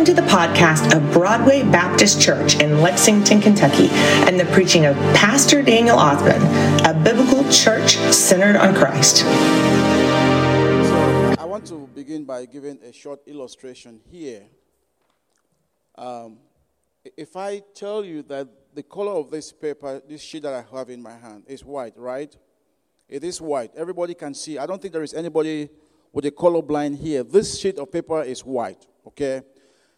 Welcome to the podcast of Broadway Baptist Church in Lexington, Kentucky, and the preaching of Pastor Daniel Othman, a biblical church centered on Christ. So I want to begin by giving a short illustration here. If I tell you that the color of this paper, this sheet that I have in my hand, is white, right? It is white. Everybody can see. I don't think there is anybody with a colorblind here. This sheet of paper is white, okay?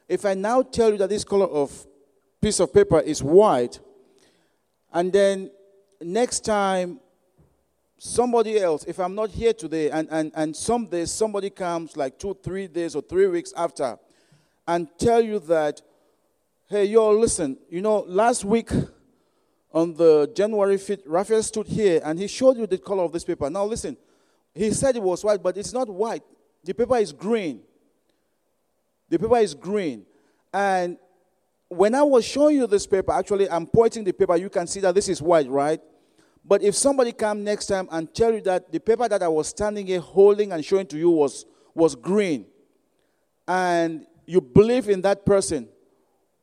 If I now tell you that this color of piece of paper is white, and then next time somebody else, if I'm not here today, and some days somebody comes like 2-3 days or 3 weeks after and tell you that, hey, y'all, listen, you know, last week on the January 5th, Raphael stood here and he showed you the color of this paper. Now listen, he said it was white, but it's not white. The paper is green. The paper is green. And when I was showing you this paper, actually, I'm pointing the paper. You can see that this is white, right? But if somebody come next time and tell you that the paper that I was standing here holding and showing to you was green, and you believe in that person,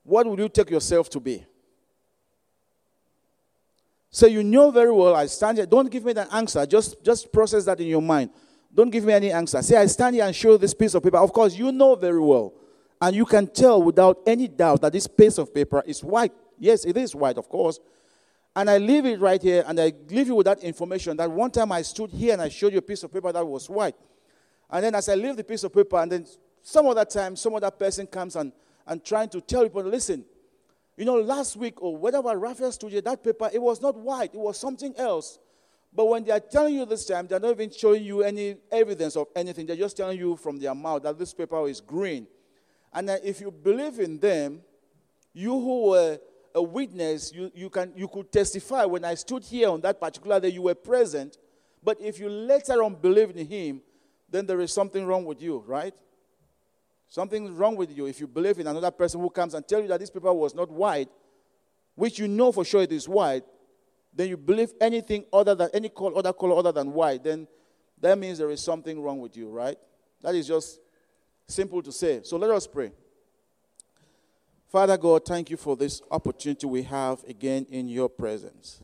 what would you take yourself to be? So you know very well, I stand here. Don't give me that answer. Just process that in your mind. Don't give me any answer. Say, I stand here and show this piece of paper. Of course, you know very well. And you can tell without any doubt that this piece of paper is white. Yes, it is white, of course. And I leave it right here, and I leave you with that information that one time I stood here and I showed you a piece of paper that was white. And then as I leave the piece of paper, and then some other time, some other person comes and trying to tell people, listen, you know, last week or whatever Raphael studio, that paper, it was not white. It was something else. But when they are telling you this time, they're not even showing you any evidence of anything. They're just telling you from their mouth that this paper is green. And if you believe in them, you who were a witness, you could testify. When I stood here on that particular day, you were present. But if you later on believe in him, then there is something wrong with you, right? Something's wrong with you if you believe in another person who comes and tells you that this paper was not white, which you know for sure it is white. Then you believe anything other than any color other than white. Then that means there is something wrong with you, right? That is just simple to say. So let us pray. Father God, thank you for this opportunity we have again in your presence.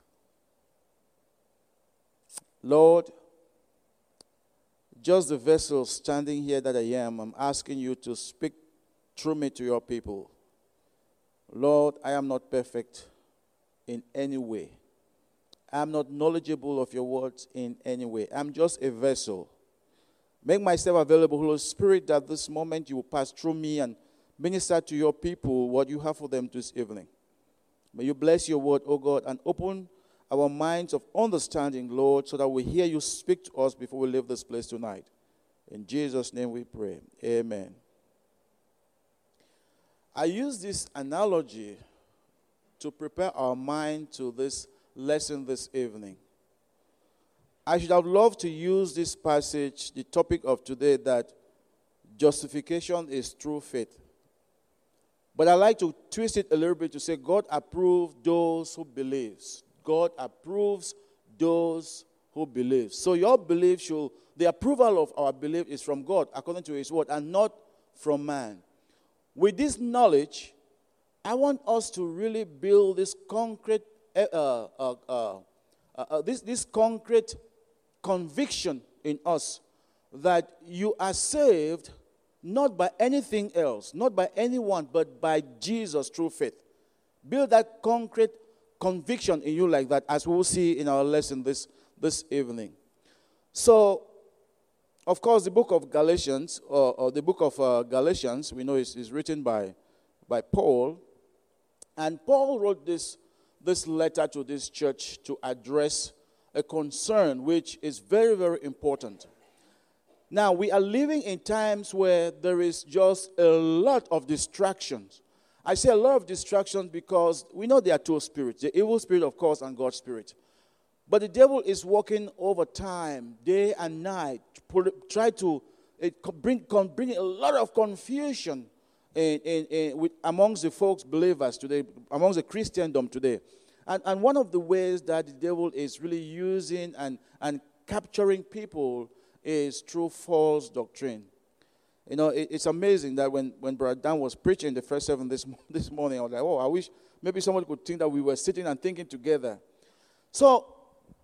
Lord, just the vessel standing here that I am, I'm asking you to speak through me to your people. Lord, I am not perfect in any way. I'm not knowledgeable of your words in any way. I'm just a vessel. Make myself available, Holy Spirit, that this moment you will pass through me and minister to your people what you have for them this evening. May you bless your word, O God, and open our minds of understanding, Lord, so that we hear you speak to us before we leave this place tonight. In Jesus' name we pray. Amen. I use this analogy to prepare our mind to this lesson this evening. I should have loved to use this passage, the topic of today, that justification is through faith. But I like to twist it a little bit to say God approves those who believe. God approves those who believe. So your belief should, the approval of our belief is from God according to his word and not from man. With this knowledge, I want us to really build this concrete this concrete conviction in us that you are saved not by anything else, not by anyone, but by Jesus through faith. Build that concrete conviction in you like that, as we will see in our lesson this evening. So, of course, the book of Galatians, or the book of Galatians, we know is written by Paul. And Paul wrote this letter to this church to address a concern which is very, very important. Now, we are living in times where there is just a lot of distractions. I say a lot of distractions because we know there are two spirits, the evil spirit, of course, and God's spirit. But the devil is working over time, day and night, bring a lot of confusion amongst the folks, believers today, amongst the Christendom today. And one of the ways that the devil is really using and capturing people is through false doctrine. You know, it's amazing that when Brad Dan was preaching the first sermon this morning, I was like, oh, I wish maybe someone could think that we were sitting and thinking together. So,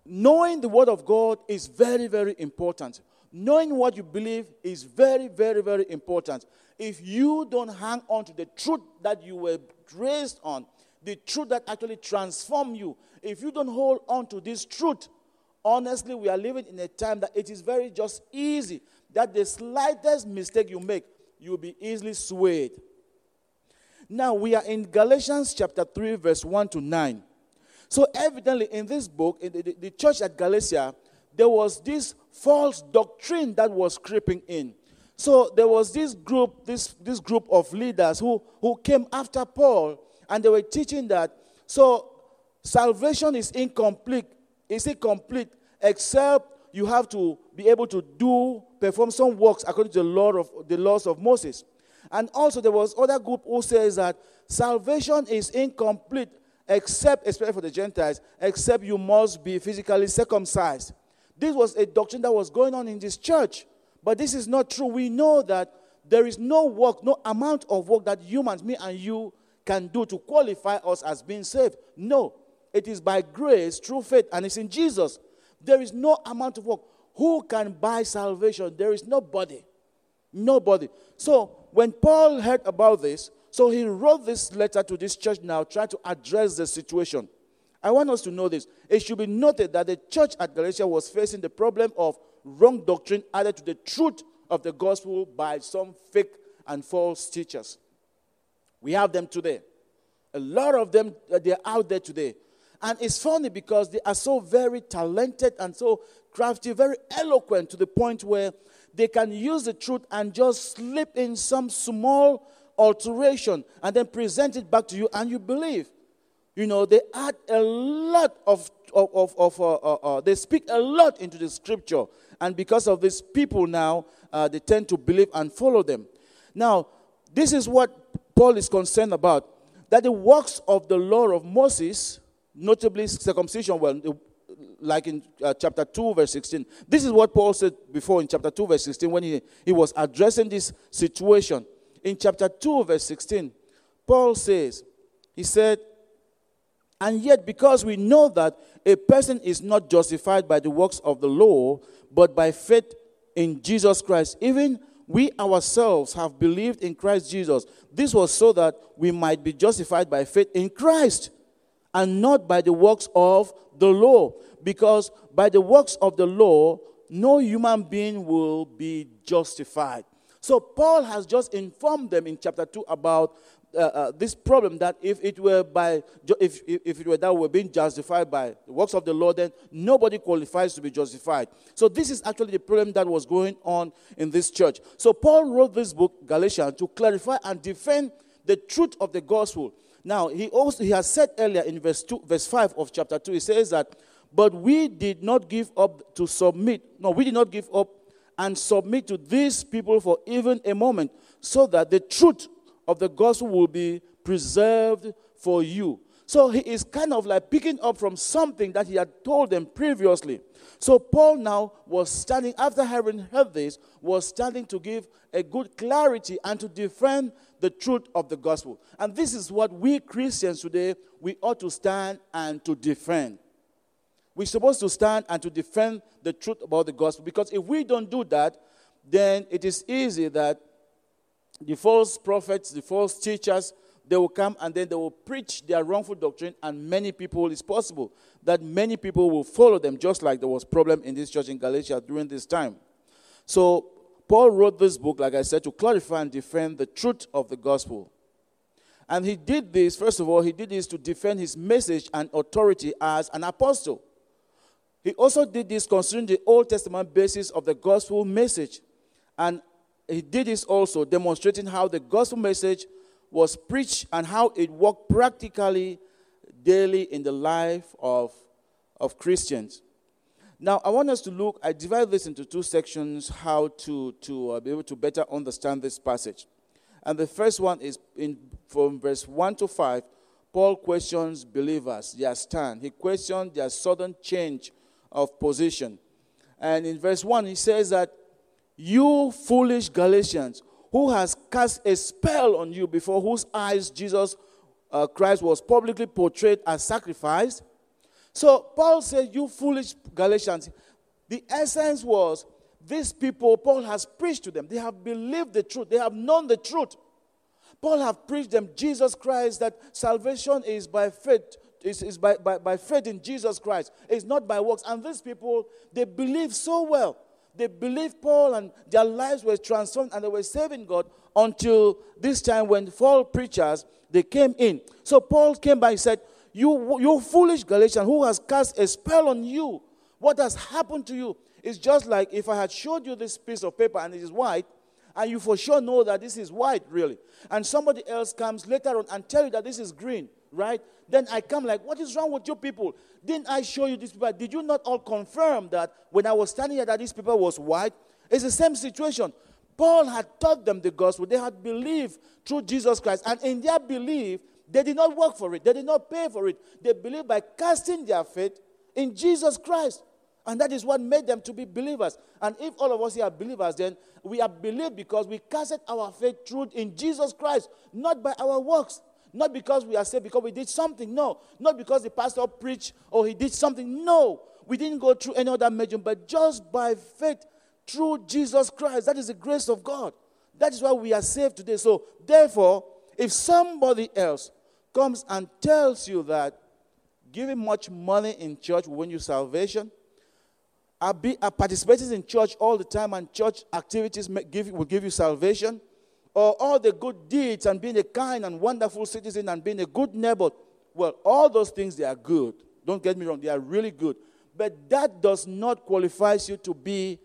knowing the Word of God is very, very important. Knowing what you believe is very, very, very important. If you don't hang on to the truth that you were raised on, the truth that actually transforms you, if you don't hold on to this truth, honestly, we are living in a time that it is very just easy that the slightest mistake you make, you'll be easily swayed. Now, we are in Galatians chapter 3, verse 1 to 9. So, evidently, in this book, in the church at Galatia, there was this false doctrine that was creeping in. So, there was this group of leaders who came after Paul, and they were teaching that, so, salvation is incomplete. Is it complete? Except you have to be able to perform some works according to the laws of Moses. And also there was other group who says that salvation is incomplete, especially for the Gentiles, except you must be physically circumcised. This was a doctrine that was going on in this church. But this is not true. We know that there is no work, no amount of work that humans, me and you, can do to qualify us as being saved. No. It is by grace, through faith, and it's in Jesus. There is no amount of work. Who can buy salvation? There is nobody. Nobody. So, when Paul heard about this, so he wrote this letter to this church now, trying to address the situation. I want us to know this. It should be noted that the church at Galatia was facing the problem of wrong doctrine added to the truth of the gospel by some fake and false teachers. We have them today. A lot of them, they're out there today. And it's funny because they are so very talented and so crafty, very eloquent to the point where they can use the truth and just slip in some small alteration and then present it back to you and you believe. You know, they add a lot they speak a lot into the scripture. And because of these people now, they tend to believe and follow them. Now, this is what Paul is concerned about, that the works of the law of Moses, notably circumcision, like in chapter 2, verse 16. This is what Paul said before in chapter 2, verse 16, when he was addressing this situation. In chapter 2, verse 16, Paul says, he said, and yet because we know that a person is not justified by the works of the law, but by faith in Jesus Christ, even we ourselves have believed in Christ Jesus. This was so that we might be justified by faith in Christ, and not by the works of the law. Because by the works of the law, no human being will be justified. So Paul has just informed them in chapter 2 about this problem, that if it were that we were being justified by the works of the law, then nobody qualifies to be justified. So this is actually the problem that was going on in this church. So Paul wrote this book, Galatians, to clarify and defend the truth of the gospel. Now, he has said earlier in verse 5 of chapter 2, he says that, but we did not give up and submit to these people for even a moment, so that the truth of the gospel will be preserved for you. So he is kind of like picking up from something that he had told them previously. So Paul now was standing, after having heard this, was standing to give a good clarity and to defend the truth of the gospel. And this is what we Christians today, we ought to stand and to defend. We're supposed to stand and to defend the truth about the gospel. Because if we don't do that, then it is easy that the false prophets, the false teachers, they will come and then they will preach their wrongful doctrine, and it's possible that many people will follow them, just like there was problem in this church in Galatia during this time. So Paul wrote this book, like I said, to clarify and defend the truth of the gospel. And he did this, first of all, he did this to defend his message and authority as an apostle. He also did this concerning the Old Testament basis of the gospel message. And he did this also demonstrating how the gospel message was preached and how it worked practically daily in the life of Christians. Now, I want us to look, I divide this into two sections, how to be able to better understand this passage. And the first one is from verse 1 to 5, Paul questions believers, their stand. He questions their sudden change of position. And in verse 1, he says that, you foolish Galatians, who has cast a spell on you, before whose eyes Jesus Christ was publicly portrayed as sacrificed. So Paul said, you foolish Galatians. The essence was, these people, Paul has preached to them. They have believed the truth. They have known the truth. Paul has preached them Jesus Christ, that salvation is by faith. It's by faith in Jesus Christ. It's not by works. And these people, they believe so well. They believed Paul, and their lives were transformed, and they were serving God until this time when false preachers, they came in. So Paul came by and said, you foolish Galatians, who has cast a spell on you? What has happened to you? It's just like if I had showed you this piece of paper and it is white, and you for sure know that this is white, really. And somebody else comes later on and tell you that this is green, right? Then I come like, what is wrong with you people? Didn't I show you this paper? Did you not all confirm that when I was standing here that this paper was white? It's the same situation. Paul had taught them the gospel. They had believed through Jesus Christ. And in their belief, they did not work for it. They did not pay for it. They believed by casting their faith in Jesus Christ. And that is what made them to be believers. And if all of us here are believers, then we are believed because we casted our faith through in Jesus Christ, not by our works. Not because we are saved because we did something. No. Not because the pastor preached or he did something. No. We didn't go through any other measure, but just by faith through Jesus Christ. That is the grace of God. That is why we are saved today. So, therefore, if somebody else comes and tells you that giving much money in church will win you salvation, participating in church all the time and church activities will give you salvation, or all the good deeds and being a kind and wonderful citizen and being a good neighbor, well, all those things, they are good. Don't get me wrong, they are really good. But that does not qualify you to be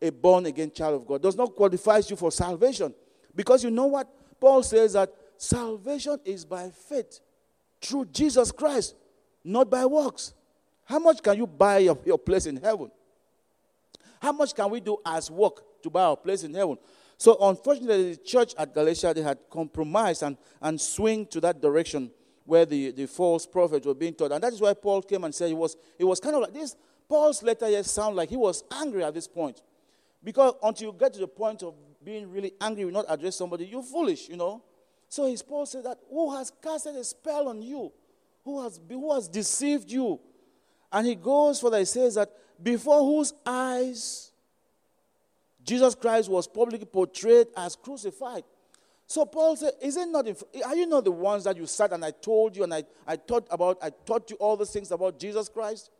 a born-again child of God. Does not qualify you for salvation. Because you know what? Paul says that salvation is by faith through Jesus Christ, not by works. How much can you buy your place in heaven? How much can we do as work to buy our place in heaven? So unfortunately, the church at Galatia, they had compromised and swing to that direction where the false prophets were being taught. And that is why Paul came and said it was kind of like this. Paul's letter here sounds like he was angry at this point. Because until you get to the point of being really angry, you will not address somebody, you're foolish, you know. So his Paul said that, who has casted a spell on you? Who has deceived you? And he goes further, he says that, before whose eyes Jesus Christ was publicly portrayed as crucified. So Paul said, are you not the ones that you sat and I told you and I taught you all the things about Jesus Christ?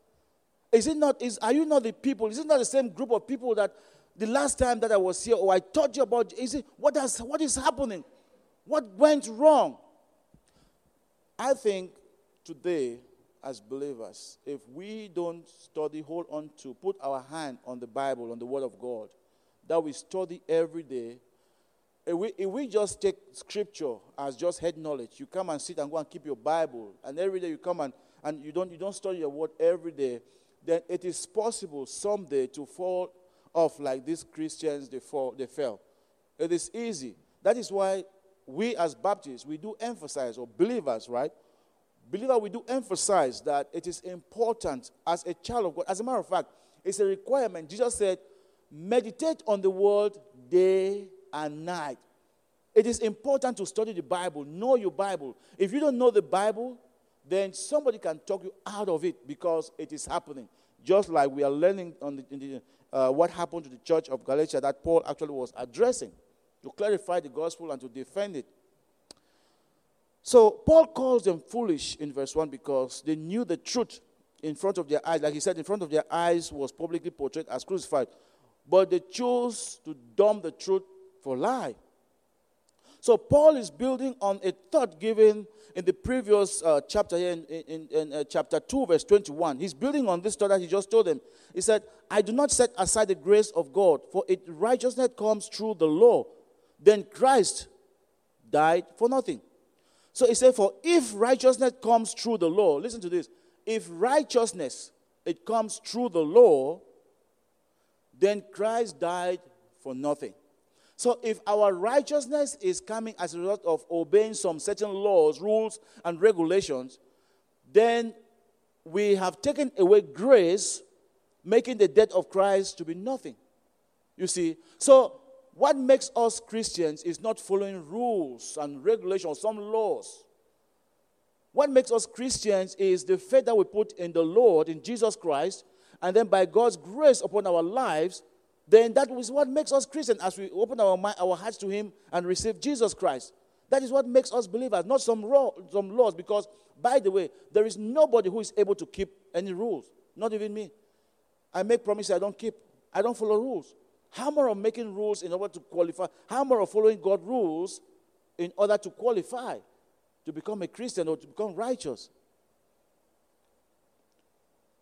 Are you not the people? Is it not the same group of people that the last time that I was here or I taught you about? What is happening? What went wrong? I think today, as believers, if we don't study, hold on to, put our hand on the Bible, on the Word of God, that we study every day, if we just take Scripture as just head knowledge, you come and sit and go and keep your Bible, and every day you come and you don't study your Word every day, then it is possible someday to fall off like these Christians, they fell. It is easy. That is why we as Baptists, we do emphasize, or believers, right? Believer, we do emphasize that it is important as a child of God. As a matter of fact, it's a requirement. Jesus said, meditate on the word day and night. It is important to study the Bible. Know your Bible. If you don't know the Bible, then somebody can talk you out of it because it is happening. Just like we are learning in what happened to the church of Galatia that Paul actually was addressing to clarify the gospel and to defend it. So Paul calls them foolish in verse 1 because they knew the truth in front of their eyes. Like he said, in front of their eyes was publicly portrayed as crucified. But they chose to dumb the truth for lie. So Paul is building on a thought given in the previous chapter here in chapter 2, verse 21. He's building on this thought that he just told them. He said, I do not set aside the grace of God, for it righteousness comes through the law. Then Christ died for nothing. So he said, for if righteousness comes through the law, listen to this, if righteousness, it comes through the law, then Christ died for nothing. So if our righteousness is coming as a result of obeying some certain laws, rules, and regulations, then we have taken away grace, making the death of Christ to be nothing. You see, so what makes us Christians is not following rules and regulations, some laws. What makes us Christians is the faith that we put in the Lord, in Jesus Christ, and then by God's grace upon our lives, then that is what makes us Christians as we open our mind, our hearts to Him and receive Jesus Christ. That is what makes us believers, not some laws, because, by the way, there is nobody who is able to keep any rules, not even me. I make promises I don't keep. I don't follow rules. How more of making rules in order to qualify? How more of following God's rules in order to qualify to become a Christian or to become righteous?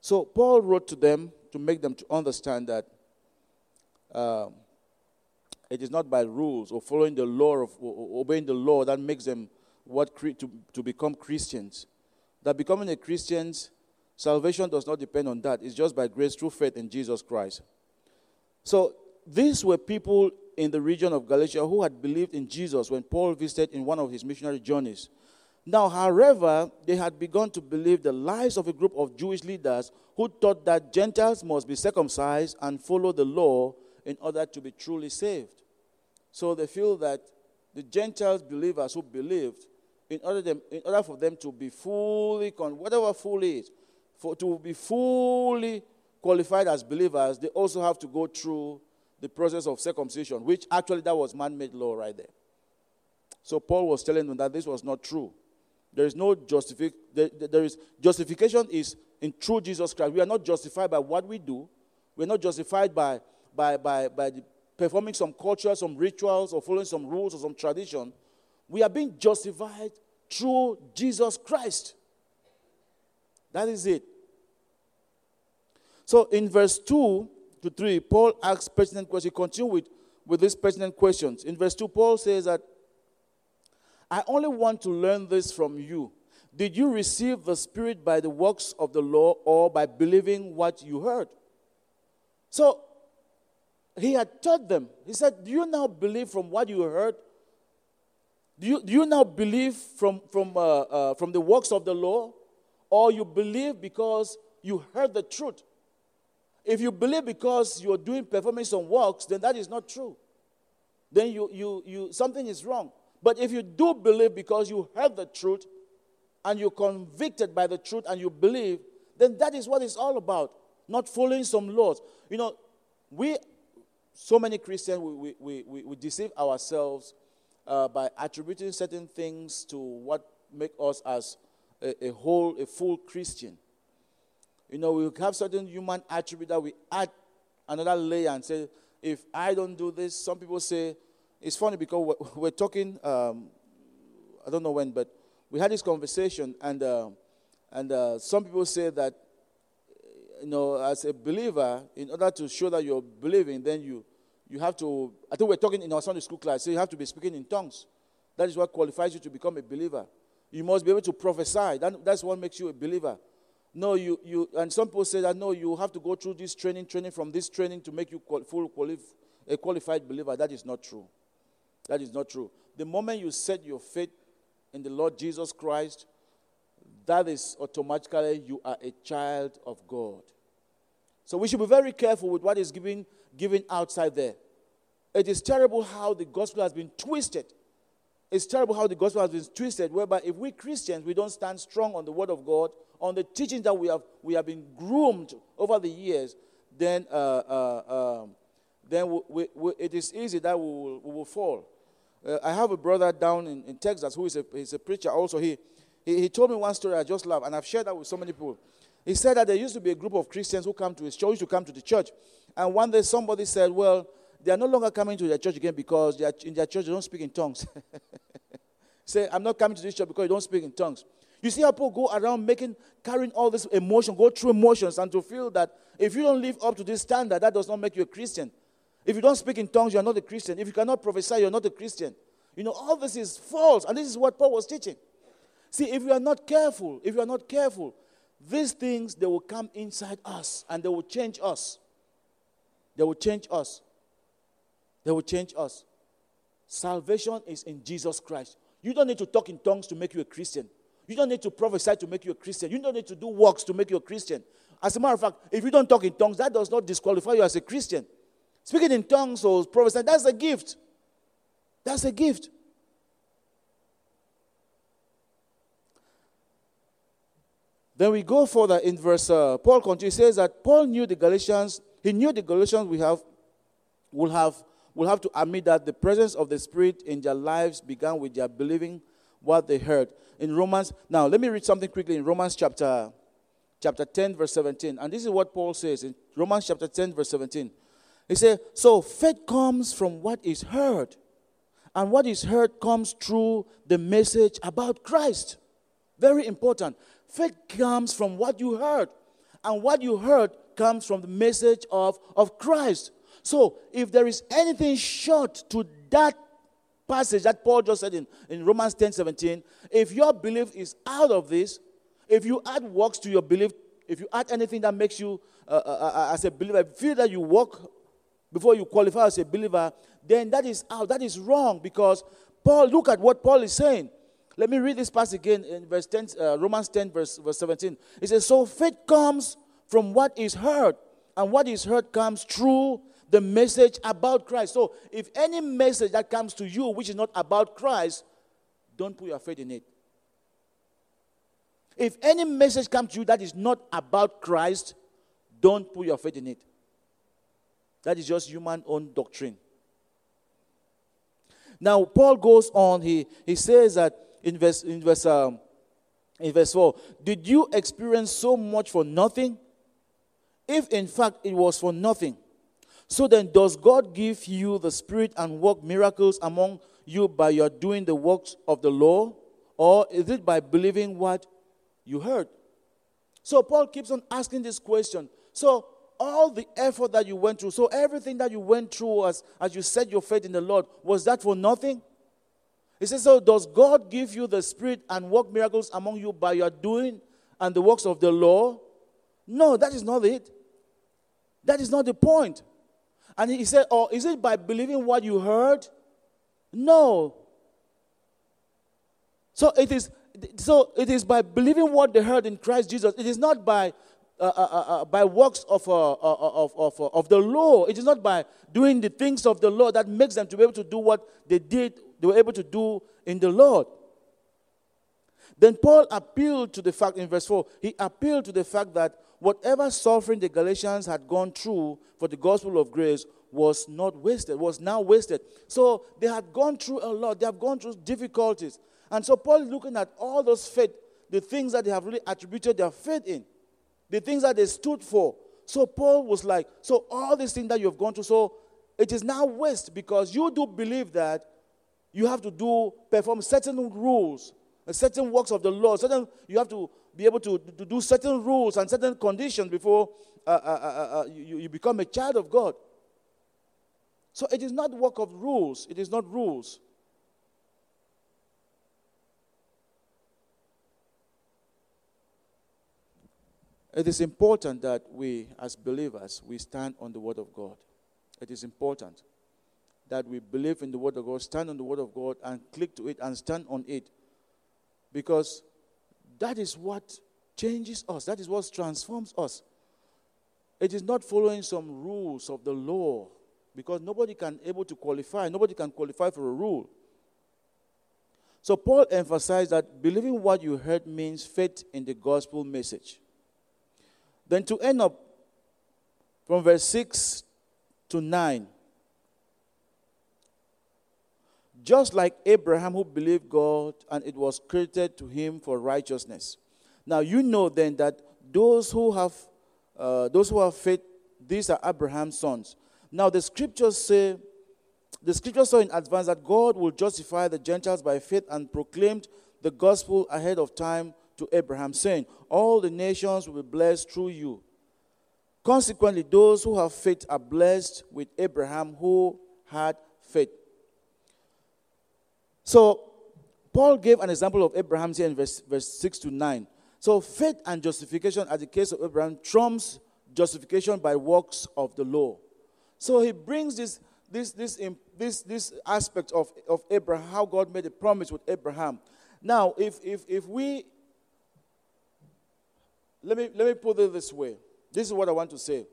So Paul wrote to them to make them to understand that it is not by rules or following the law or obeying the law that makes them to become Christians. That becoming a Christian, salvation does not depend on that. It's just by grace through faith in Jesus Christ. So these were people in the region of Galatia who had believed in Jesus when Paul visited in one of his missionary journeys. Now, however, they had begun to believe the lies of a group of Jewish leaders who taught that Gentiles must be circumcised and follow the law in order to be truly saved. So they feel that the Gentiles believers who believed, in order for them to be fully qualified as believers, they also have to go through the process of circumcision, which actually that was man-made law right there. So Paul was telling them that this was not true. There is no justification is in true Jesus Christ. We are not justified by what we do. We are not justified by performing some culture, some rituals, or following some rules or some tradition. We are being justified through Jesus Christ. That is it. So in verse 2 to 3, Paul asks pertinent questions. He continues with these pertinent questions. In verse 2, Paul says that, I only want to learn this from you. Did you receive the Spirit by the works of the law or by believing what you heard? So he had taught them. He said, do you now believe from what you heard? Do you now believe from the works of the law? Or you believe because you heard the truth? If you believe because you're performing some works, then that is not true. Then you something is wrong. But if you do believe because you heard the truth and you're convicted by the truth and you believe, then that is what it's all about, not following some laws. You know, so many Christians, we deceive ourselves by attributing certain things to what make us as a full Christian. You know, we have certain human attributes that we add another layer and say, if I don't do this, some people say, it's funny because we're talking, I don't know when, but we had this conversation and some people say that, you know, as a believer, in order to show that you're believing, then you have to, I think we're talking in our Sunday school class, so you have to be speaking in tongues. That is what qualifies you to become a believer. You must be able to prophesy. That's what makes you a believer. No, you and some people say that, no, you have to go through this training from this training to make you a qualified believer. That is not true. That is not true. The moment you set your faith in the Lord Jesus Christ, that is automatically you are a child of God. So we should be very careful with what is given outside there. It is terrible how the gospel has been twisted. It's terrible how the gospel has been twisted, whereby if we Christians, we don't stand strong on the word of God, on the teaching that we have been groomed over the years, then it is easy that we will fall. I have a brother down in Texas who is a preacher also. He told me one story I just love, and I've shared that with so many people. He said that there used to be a group of Christians who come to his church, who come to the church, and one day somebody said, well, they are no longer coming to their church again because in their church they don't speak in tongues. Say, I'm not coming to this church because you don't speak in tongues. You see how people go around carrying all this emotion, go through emotions, and to feel that if you don't live up to this standard, that does not make you a Christian. If you don't speak in tongues, you are not a Christian. If you cannot prophesy, you are not a Christian. You know, all this is false, and this is what Paul was teaching. See, if you are not careful, these things, they will come inside us, and they will change us. Salvation is in Jesus Christ. You don't need to talk in tongues to make you a Christian. You don't need to prophesy to make you a Christian. You don't need to do works to make you a Christian. As a matter of fact, if you don't talk in tongues, that does not disqualify you as a Christian. Speaking in tongues or prophesying, that's a gift. That's a gift. Then we go further in verse, Paul continues, says that Paul knew the Galatians, he knew the Galatians will have to admit that the presence of the Spirit in their lives began with their believing what they heard. In Romans, now let me read something quickly in Romans chapter 10, verse 17. And this is what Paul says in Romans chapter 10, verse 17. He says, so faith comes from what is heard, and what is heard comes through the message about Christ. Very important. Faith comes from what you heard, and what you heard comes from the message of Christ. So if there is anything short to that passage that Paul just said in Romans 10:17, if your belief is out of this, if you add works to your belief, if you add anything that makes you, as a believer, feel that you walk before you qualify as a believer, then that is out. That is wrong, because Paul, look at what Paul is saying. Let me read this passage again in verse 10, Romans 10, verse 17. It says, so faith comes from what is heard, and what is heard comes through the message about Christ. So if any message that comes to you which is not about Christ, don't put your faith in it. If any message comes to you that is not about Christ, don't put your faith in it. That is just human own doctrine. Now Paul goes on. He says that in verse 4, did you experience so much for nothing? If in fact it was for nothing, so then, does God give you the Spirit and work miracles among you by your doing the works of the law? Or is it by believing what you heard? So Paul keeps on asking this question. So all the effort that you went through, so everything that you went through as you set your faith in the Lord, was that for nothing? He says, so does God give you the Spirit and work miracles among you by your doing and the works of the law? No, that is not it. That is not the point. And he said, or is it by believing what you heard? No. So it is by believing what they heard in Christ Jesus. It is not by works of the law. It is not by doing the things of the law that makes them to be able to do what they did. They were able to do in the Lord. Then Paul appealed to the fact in verse 4. He appealed to the fact that whatever suffering the Galatians had gone through for the gospel of grace was not wasted, was now wasted. So they had gone through a lot. They have gone through difficulties. And so Paul is looking at all those faith, the things that they have really attributed their faith in, the things that they stood for. So Paul was like, so all these things that you have gone through, so it is now waste, because you do believe that you have to perform certain rules, certain works of the law, you have to be able to do certain rules and certain conditions before you become a child of God. So it is not the work of rules. It is not rules. It is important that we, as believers, we stand on the Word of God. It is important that we believe in the Word of God, stand on the Word of God, and click to it and stand on it. Because that is what changes us. That is what transforms us. It is not following some rules of the law, because nobody can able to qualify. Nobody can qualify for a rule. So Paul emphasized that believing what you heard means faith in the gospel message. Then to end up from verse 6 to 9, just like Abraham, who believed God, and it was credited to him for righteousness. Now you know then that those who have faith, these are Abraham's sons. Now the scriptures saw in advance that God will justify the Gentiles by faith, and proclaimed the gospel ahead of time to Abraham, saying, all the nations will be blessed through you. Consequently, those who have faith are blessed with Abraham, who had faith. So Paul gave an example of Abraham here in verse 6 to 9. So faith and justification, as the case of Abraham, trumps justification by works of the law. So he brings this aspect of Abraham, how God made a promise with Abraham. Now, if we let me put it this way. This is what I want to say.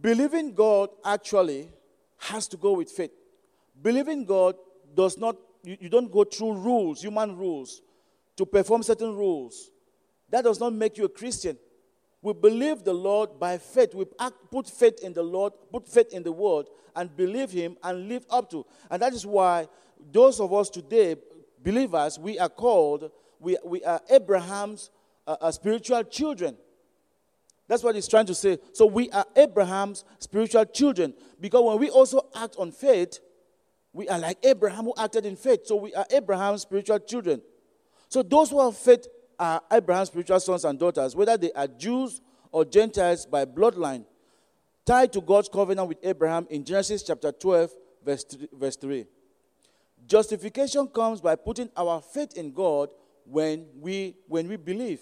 Believing God actually has to go with faith. Believing God does not, you don't go through rules, human rules, to perform certain rules. That does not make you a Christian. We believe the Lord by faith. We put faith in the Lord, put faith in the Word, and believe Him and live up to. And that is why those of us today, believers, we are called, we are Abraham's spiritual children. That's what he's trying to say. So we are Abraham's spiritual children. Because when we also act on faith, we are like Abraham who acted in faith. So we are Abraham's spiritual children. So those who have faith are Abraham's spiritual sons and daughters, whether they are Jews or Gentiles by bloodline, tied to God's covenant with Abraham in Genesis chapter 12, verse 3. Justification comes by putting our faith in God when we believe.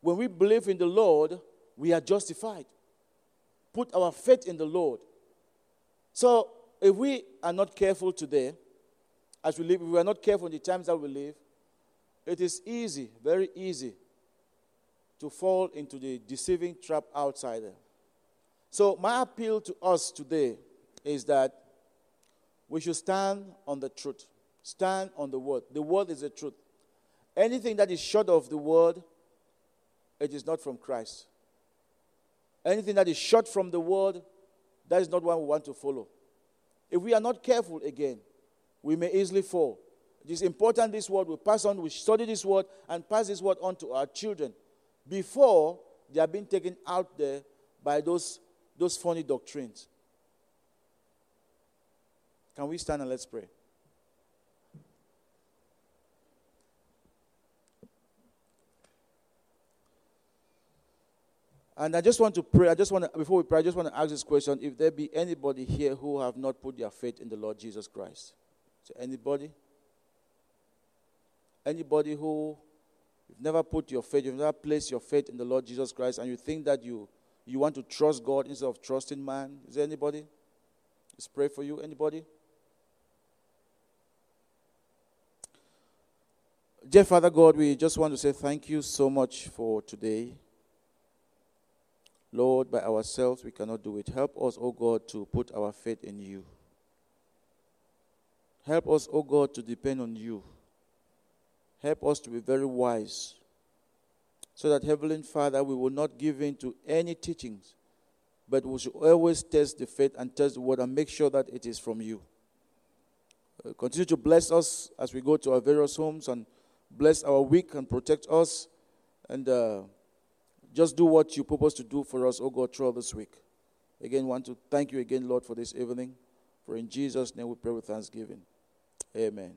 When we believe in the Lord, we are justified. Put our faith in the Lord. So if we are not careful today, as we live, if we are not careful in the times that we live, it is easy, very easy, to fall into the deceiving trap outsider. So my appeal to us today is that we should stand on the truth. Stand on the Word. The Word is the truth. Anything that is short of the Word, it is not from Christ. Anything that is short from the Word, that is not what we want to follow. If we are not careful again, we may easily fall. It is important this Word, we pass on, we study this Word, and pass this Word on to our children before they are being taken out there by those funny doctrines. Can we stand and let's pray? And I just want to pray, before we pray, I just want to ask this question, if there be anybody here who have not put their faith in the Lord Jesus Christ. So anybody? Anybody who, you've never put your faith, you've never placed your faith in the Lord Jesus Christ, and you think that you want to trust God instead of trusting man. Is there anybody? Let's pray for you. Anybody? Dear Father God, we just want to say thank you so much for today. Lord, by ourselves we cannot do it. Help us, O God, to put our faith in you. Help us, O God, to depend on you. Help us to be very wise, so that, Heavenly Father, we will not give in to any teachings, but we should always test the faith and test the Word and make sure that it is from you. Continue to bless us as we go to our various homes, and bless our week and protect us, and just do what you purpose to do for us, O God, throughout this week. Again, want to thank you again, Lord, for this evening. For in Jesus' name we pray with thanksgiving. Amen.